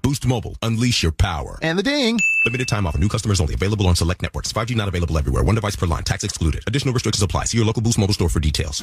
Boost Mobile. Unleash your power. And the ding. Limited time offer. New customers only. Available on select networks. 5G not available everywhere. One device per line. Tax excluded. Additional restrictions apply. See your local Boost Mobile store for details.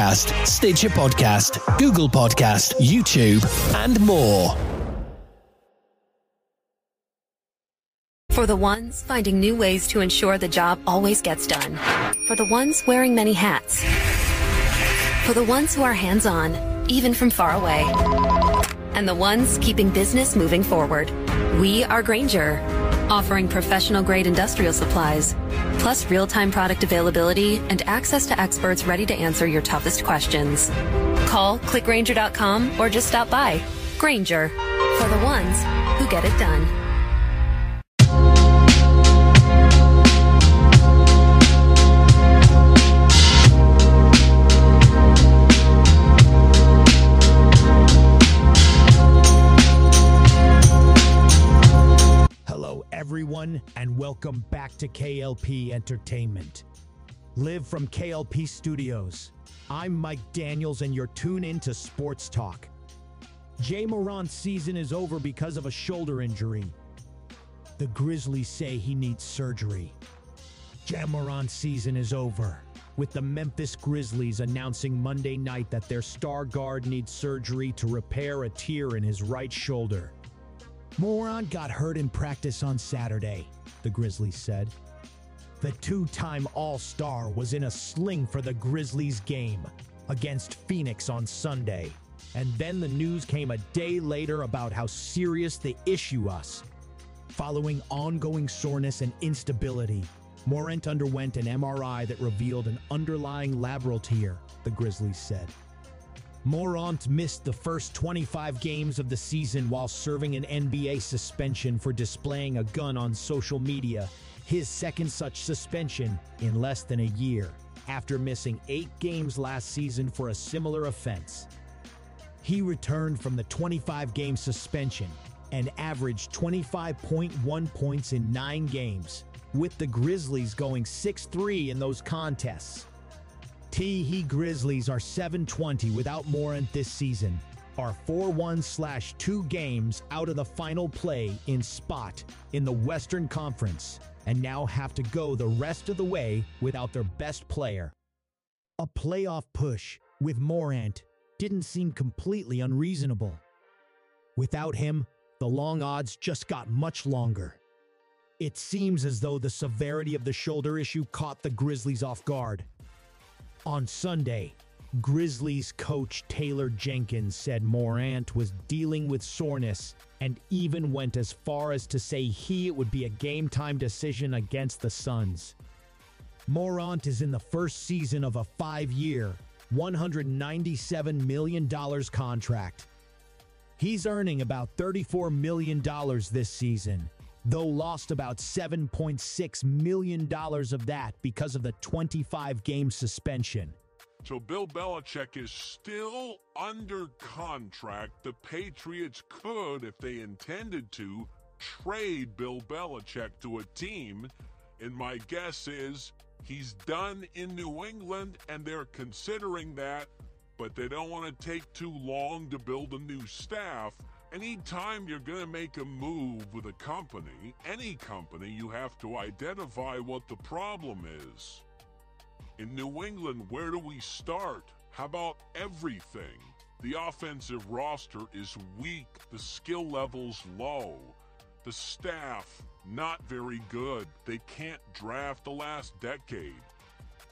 Stitcher Podcast, Google Podcast, YouTube, and more. For the ones finding new ways to ensure the job always gets done. For the ones wearing many hats. For the ones who are hands-on, even from far away. And the ones keeping business moving forward. We are Grainger, offering professional-grade industrial supplies, plus real-time product availability and access to experts ready to answer your toughest questions. Call, click Grainger.com, or just stop by. Grainger, for the ones who get it done. Everyone, and welcome back to KLP Entertainment. Live from KLP Studios. I'm Mike Daniels, and you're tuned in to Sports Talk. Ja Morant's season is over because of a shoulder injury. The Grizzlies say he needs surgery. Ja Morant's season is over, with the Memphis Grizzlies announcing Monday night that their star guard needs surgery to repair a tear in his right shoulder. Morant got hurt in practice on Saturday, the Grizzlies said. The two-time All-Star was in a sling for the Grizzlies game against Phoenix on Sunday. And then the news came a day later about how serious the issue was. Following ongoing soreness and instability, Morant underwent an MRI that revealed an underlying labral tear, the Grizzlies said. Morant missed the first 25 games of the season while serving an NBA suspension for displaying a gun on social media, his second such suspension in less than a year, after missing 8 games last season for a similar offense. He returned from the 25-game suspension and averaged 25.1 points in 9 games, with the Grizzlies going 6-3 in those contests. Tee-hee Grizzlies are 7-20 without Morant this season, are 4-1/2 games out of the final play in spot in the Western Conference, and now have to go the rest of the way without their best player. A playoff push with Morant didn't seem completely unreasonable. Without him, the long odds just got much longer. It seems as though the severity of the shoulder issue caught the Grizzlies off guard. On Sunday, Grizzlies coach Taylor Jenkins said Morant was dealing with soreness and even went as far as to say it would be a game-time decision against the Suns. Morant is in the first season of a 5-year, $197 million contract. He's earning about $34 million this season, though lost about $7.6 million of that because of the 25-game suspension. So Bill Belichick is still under contract. The Patriots could, if they intended to, trade Bill Belichick to a team And my guess is he's done in New England, and they're considering that, but they don't want to take too long to build a new staff. Anytime you're going to make a move with a company, any company, you have to identify what the problem is. In New England, where do we start? How about everything? The offensive roster is weak, the skill level's low, the staff not very good. They can't draft the last decade.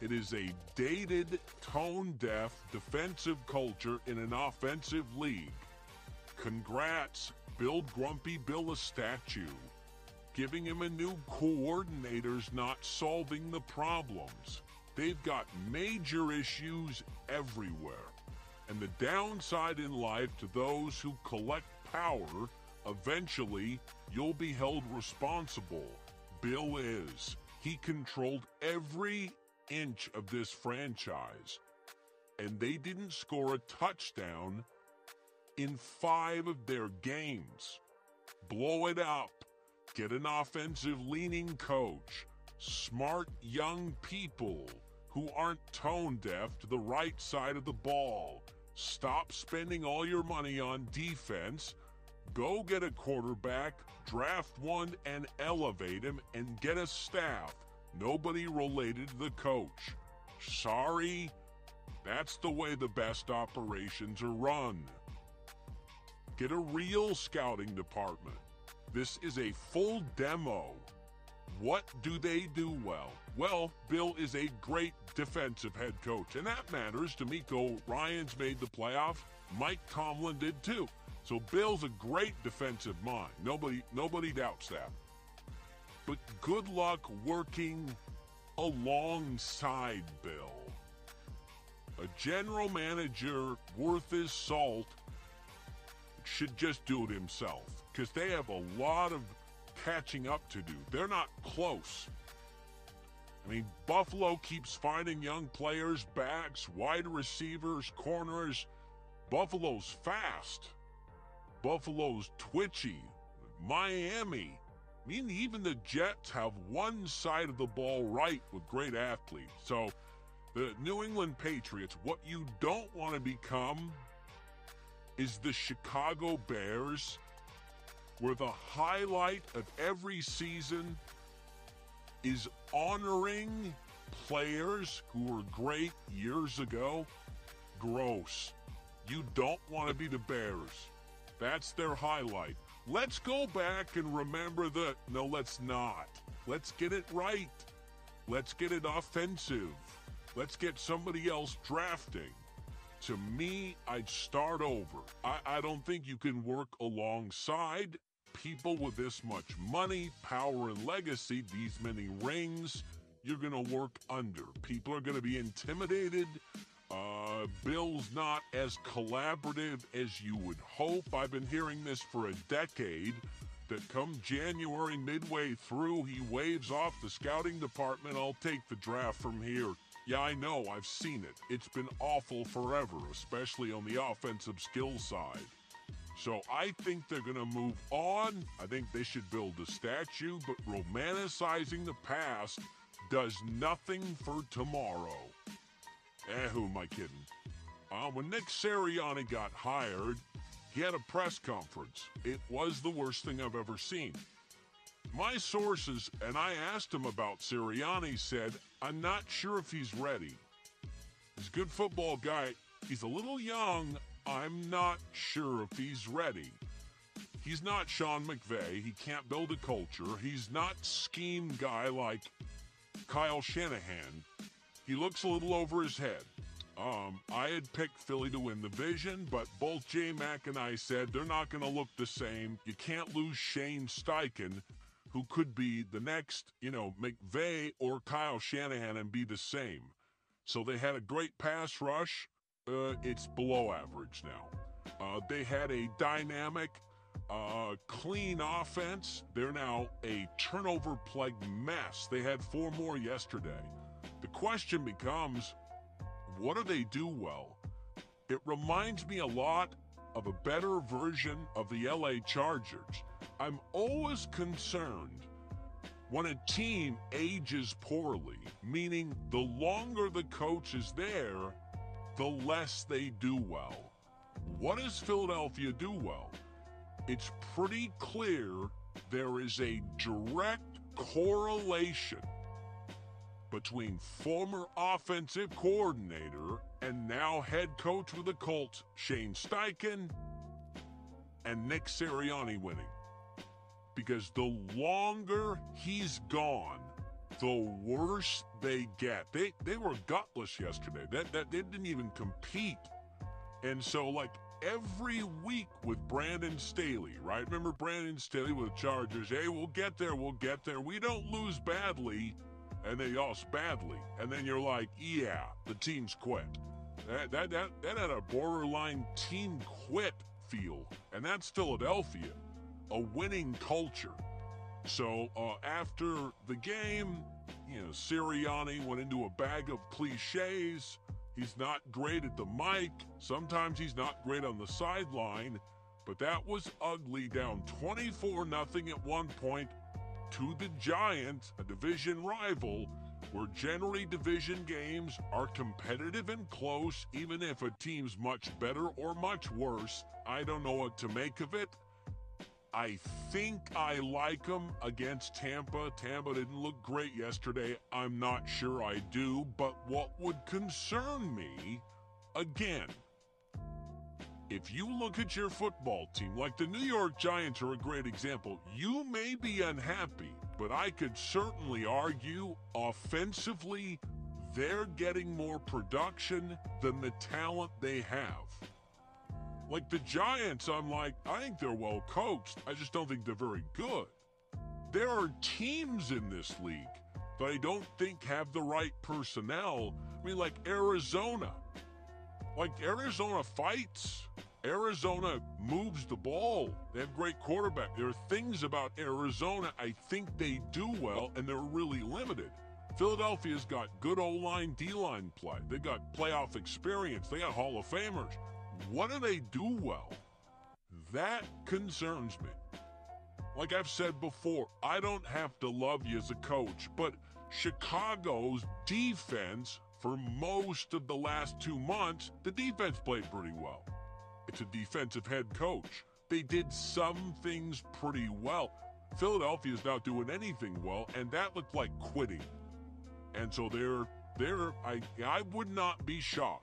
It is a dated, tone-deaf defensive culture in an offensive league. Congrats, build Grumpy Bill a statue. Giving him a new coordinator's not solving the problems. They've got major issues everywhere. And the downside in life to those who collect power, eventually you'll be held responsible. Bill is. He controlled every inch of this franchise. And they didn't score a touchdown in 5 of their games. Blow it up. Get an offensive leaning coach. Smart young people who aren't tone deaf to the right side of the ball. Stop spending all your money on defense. Go get a quarterback, draft one and elevate him, and get a staff. Nobody related to the coach. Sorry, that's the way the best operations are run. Get a real scouting department. This is a full demo. What do they do well? Well, Bill is a great defensive head coach, and that matters. DeMeco Ryans made the playoffs. Mike Tomlin did too. So Bill's a great defensive mind. Nobody doubts that. But good luck working alongside Bill. A general manager worth his salt should just do it himself, because they have a lot of catching up to do. They're not close. I mean, Buffalo keeps finding young players, backs, wide receivers, corners. Buffalo's fast. Buffalo's twitchy. Miami. I mean, even the Jets have one side of the ball right with great athletes. So the New England Patriots, what you don't want to become is the Chicago Bears, where the highlight of every season is honoring players who were great years ago. Gross. You don't want to be the Bears. That's their highlight. Let's go back and remember that. No, let's not. Let's get it right. Let's get it offensive. Let's get somebody else drafting. To me, I'd start over. I don't think you can work alongside people with this much money, power, and legacy, these many rings. You're going to work under. People are going to be intimidated. Bill's not as collaborative as you would hope. I've been hearing this for a decade, that come January, midway through, he waves off the scouting department. I'll take the draft from here. Yeah, I know, I've seen it. It's been awful forever, especially on the offensive skill side. So I think they're going to move on. I think they should build a statue, but romanticizing the past does nothing for tomorrow. Who am I kidding? When Nick Sirianni got hired, he had a press conference. It was the worst thing I've ever seen. My sources, and I asked him about Sirianni, said, I'm not sure if he's ready. He's a good football guy. He's a little young. I'm not sure if he's ready. He's not Sean McVay. He can't build a culture. He's not scheme guy like Kyle Shanahan. He looks a little over his head. I had picked Philly to win the division, but both J-Mac and I said they're not going to look the same. You can't lose Shane Steichen, who could be the next, McVay or Kyle Shanahan, and be the same. So they had a great pass rush. It's below average now. They had a dynamic, clean offense. They're now a turnover-plagued mess. They had 4 more yesterday. The question becomes, what do they do well? It reminds me a lot of a better version of the LA Chargers. I'm always concerned when a team ages poorly, meaning the longer the coach is there, the less they do well. What does Philadelphia do well? It's pretty clear there is a direct correlation between former offensive coordinator and now head coach with the Colts, Shane Steichen, and Nick Sirianni winning. Because the longer he's gone, the worse they get. They were gutless yesterday. That they didn't even compete. And so, like, every week with Brandon Staley, right? Remember Brandon Staley with the Chargers? Hey, we'll get there. We don't lose badly. And they lost badly. And then you're like, yeah, the team's quit. That had a borderline team quit feel. And that's Philadelphia, a winning culture. So after the game, Sirianni went into a bag of cliches. He's not great at the mic. Sometimes he's not great on the sideline. But that was ugly, down 24-0 at one point to the Giants, a division rival, where generally division games are competitive and close, even if a team's much better or much worse. I don't know what to make of it. I think I like them against Tampa. Tampa didn't look great yesterday. I'm not sure I do, but what would concern me, again, if you look at your football team, like the New York Giants are a great example, you may be unhappy, but I could certainly argue offensively they're getting more production than the talent they have. Like the Giants, I'm like, I think they're well coached. I just don't think they're very good. There are teams in this league that I don't think have the right personnel. I mean, like Arizona. Like, Arizona fights. Arizona moves the ball. They have great quarterback. There are things about Arizona I think they do well, and they're really limited. Philadelphia's got good O-line, D-line play. They got playoff experience. They got Hall of Famers. What do they do well? That concerns me. Like I've said before, I don't have to love you as a coach, but Chicago's defense, for most of the last 2 months, the defense played pretty well. It's a defensive head coach. They did some things pretty well. Philadelphia's not doing anything well, and that looked like quitting. And so I would not be shocked.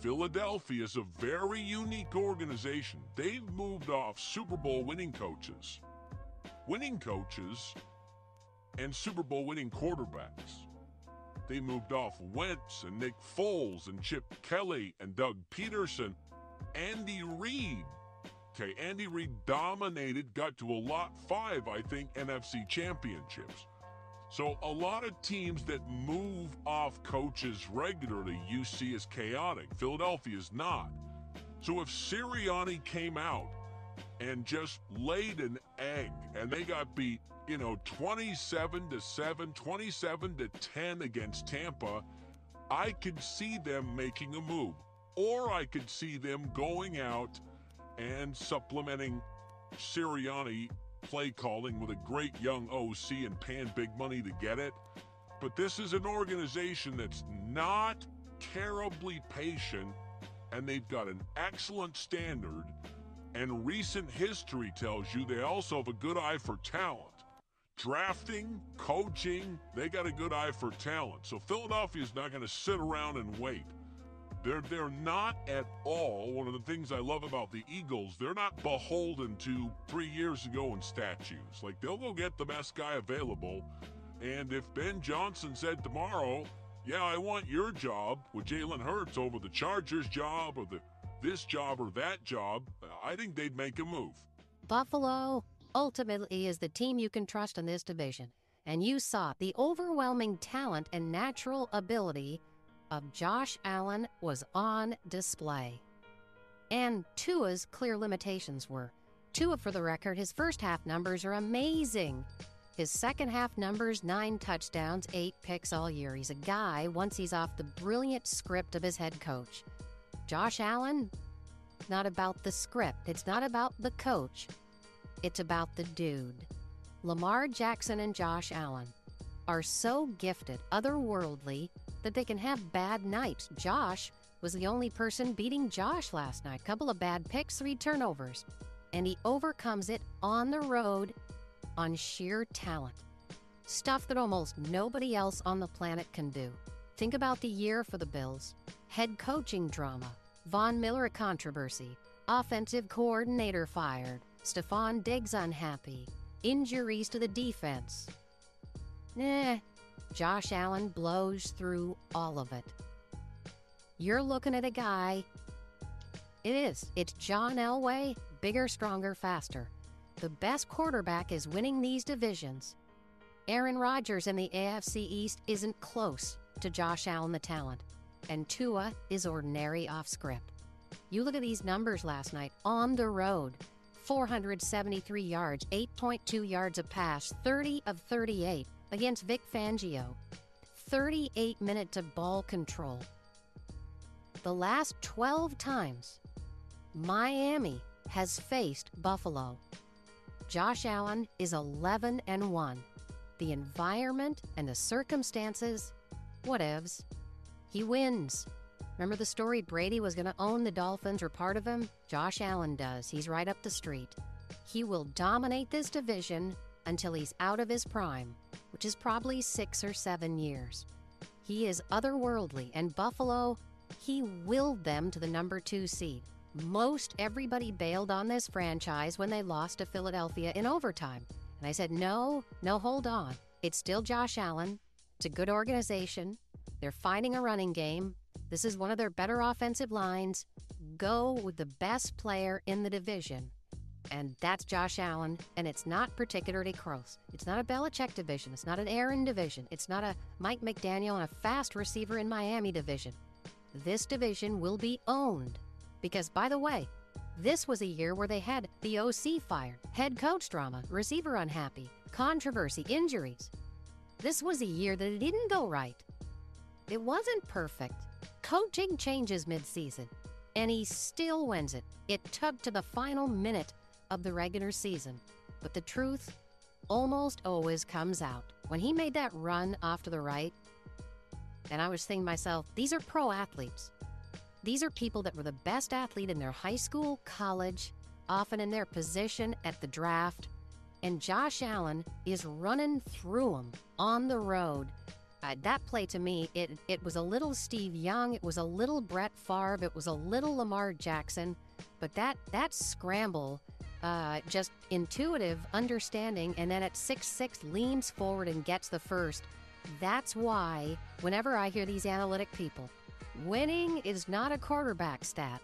Philadelphia is a very unique organization. They've moved off Super Bowl winning coaches, and Super Bowl winning quarterbacks. They moved off Wentz and Nick Foles and Chip Kelly and Doug Peterson. Andy Reid. Okay, Andy Reid dominated, got to a lot 5, I think, NFC championships. So a lot of teams that move off coaches regularly, you see as chaotic. Philadelphia is not. So if Sirianni came out and just laid an egg, and they got beat, 27-7, 27-10 against Tampa, I could see them making a move. Or I could see them going out and supplementing Sirianni play calling with a great young OC and paying big money to get it. But this is an organization that's not terribly patient, and they've got an excellent standard. And recent history tells you they also have a good eye for talent. Drafting, coaching, they got a good eye for talent. So Philadelphia's not going to sit around and wait. They're not at all. One of the things I love about the Eagles, they're not beholden to 3 years ago in statues. Like, they'll go get the best guy available. And if Ben Johnson said tomorrow, yeah, I want your job with Jalen Hurts over the Chargers job or this job or that job, I think they'd make a move. Buffalo ultimately is the team you can trust in this division. And you saw the overwhelming talent and natural ability of Josh Allen was on display. And Tua's clear limitations were. Tua, for the record, his first half numbers are amazing. His second half numbers, 9 touchdowns, 8 picks all year. He's a guy, once he's off the brilliant script of his head coach. Josh Allen, not about the script. It's not about the coach. It's about the dude. Lamar Jackson and Josh Allen are so gifted, otherworldly, that they can have bad nights. Josh was the only person beating Josh last night. Couple of bad picks, 3 turnovers. And he overcomes it on the road on sheer talent. Stuff that almost nobody else on the planet can do. Think about the year for the Bills. Head coaching drama. Von Miller controversy. Offensive coordinator fired. Stephon Diggs unhappy. Injuries to the defense. Josh Allen blows through all of it. You're looking at a guy. It's John Elway, bigger, stronger, faster. The best quarterback is winning these divisions. Aaron Rodgers in the AFC East isn't close to Josh Allen the talent. And Tua is ordinary off script. You look at these numbers last night on the road. 473 yards, 8.2 yards a pass, 30 of 38 against Vic Fangio. 38 minutes of ball control. The last 12 times Miami has faced Buffalo, Josh Allen is 11-1. The environment and the circumstances, whatevs. He wins. Remember the story? Brady was going to own the Dolphins or part of him? Josh Allen does. He's right up the street. He will dominate this division until he's out of his prime, which is probably 6 or 7 years. He is otherworldly, and Buffalo, he willed them to the number 2 seed. Most everybody bailed on this franchise when they lost to Philadelphia in overtime. And I said, no, hold on. It's still Josh Allen. It's a good organization. They're finding a running game. This is one of their better offensive lines. Go with the best player in the division. And that's Josh Allen, and it's not particularly close. It's not a Belichick division. It's not an Aaron division. It's not a Mike McDaniel and a fast receiver in Miami division. This division will be owned. Because, by the way, this was a year where they had the OC fired, head coach drama, receiver unhappy, controversy, injuries. This was a year that it didn't go right. It wasn't perfect. Coaching changes midseason, and he still wins it. It took to the final minute of the regular season. But the truth almost always comes out. When he made that run off to the right, and I was thinking to myself, these are pro athletes. These are people that were the best athlete in their high school, college, often in their position at the draft. And Josh Allen is running through them on the road. That play, to me, it was a little Steve Young. It was a little Brett Favre. It was a little Lamar Jackson. But that scramble, just intuitive understanding, and then at 6'6", leans forward and gets the first. That's why whenever I hear these analytic people, winning is not a quarterback stat.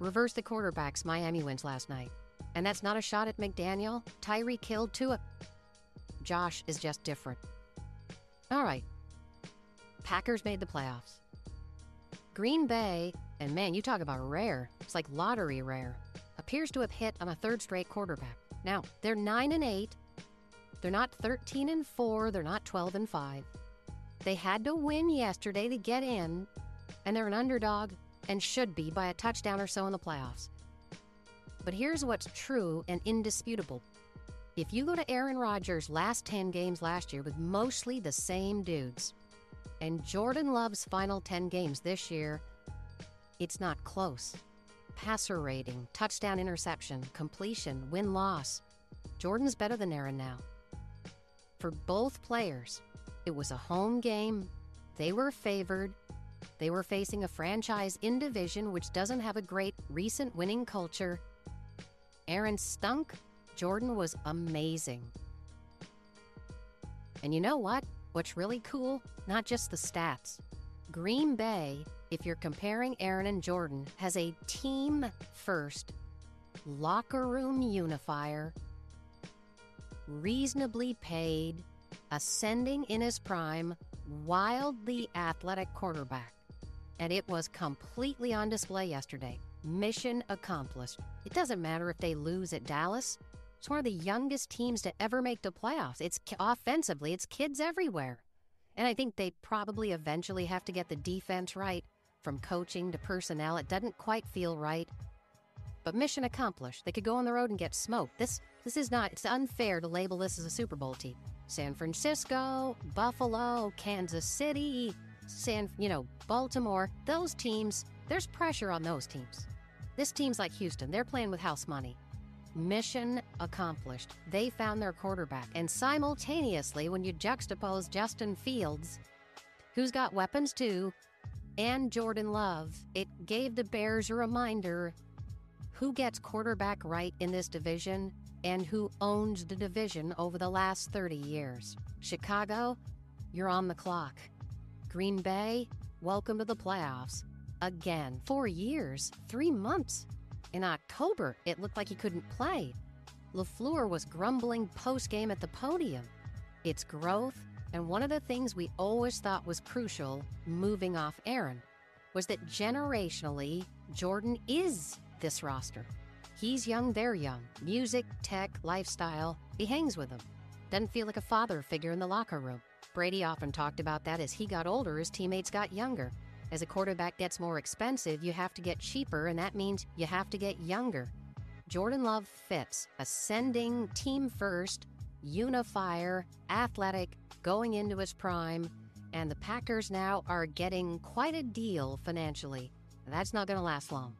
Reverse the quarterbacks. Miami wins last night. And that's not a shot at McDaniel. Tyreek killed Tua. Josh is just different. All right. Packers made the playoffs. Green Bay, and man, you talk about rare. It's like lottery rare. Appears to have hit on a 3rd straight quarterback. Now, they're 9-8. They're not 13-4. They're not 12-5. They had to win yesterday to get in, and they're an underdog and should be by a touchdown or so in the playoffs. But here's what's true and indisputable. If you go to Aaron Rodgers' last 10 games last year with mostly the same dudes, and Jordan Love's final 10 games this year, it's not close. Passer rating, touchdown interception, completion, win-loss. Jordan's better than Aaron now. For both players, it was a home game. They were favored. They were facing a franchise in division which doesn't have a great recent winning culture. Aaron stunk. Jordan was amazing. And you know what? What's really cool? Not just the stats. Green Bay, if you're comparing Aaron and Jordan, has a team-first, locker room unifier, reasonably paid, ascending in his prime, wildly athletic quarterback. And it was completely on display yesterday. Mission accomplished. It doesn't matter if they lose at Dallas. It's one of the youngest teams to ever make the playoffs. It's offensively, it's kids everywhere. And I think they probably eventually have to get the defense right. From coaching to personnel, it doesn't quite feel right. But mission accomplished. They could go on the road and get smoked. This This is not, it's unfair to label this as a Super Bowl team. San Francisco, Buffalo, Kansas City, Baltimore, those teams, there's pressure on those teams. This team's like Houston. They're playing with house money. Mission accomplished. They found their quarterback. And simultaneously, when you juxtapose Justin Fields, who's got weapons too, and Jordan Love, it gave the Bears a reminder who gets quarterback right in this division and who owns the division over the last 30 years. Chicago, you're on the clock. Green Bay, welcome to the playoffs. Again, 4 years, 3 months. In October, it looked like he couldn't play. LaFleur was grumbling post-game at the podium. It's growth, and one of the things we always thought was crucial, moving off Aaron, was that generationally, Jordan is this roster. He's young, they're young. Music, tech, lifestyle, he hangs with them. Doesn't feel like a father figure in the locker room. Brady often talked about that as he got older, his teammates got younger. As a quarterback gets more expensive, you have to get cheaper, and that means you have to get younger. Jordan Love fits. Ascending, team first, unifier, athletic, going into his prime, and the Packers now are getting quite a deal financially. That's not going to last long.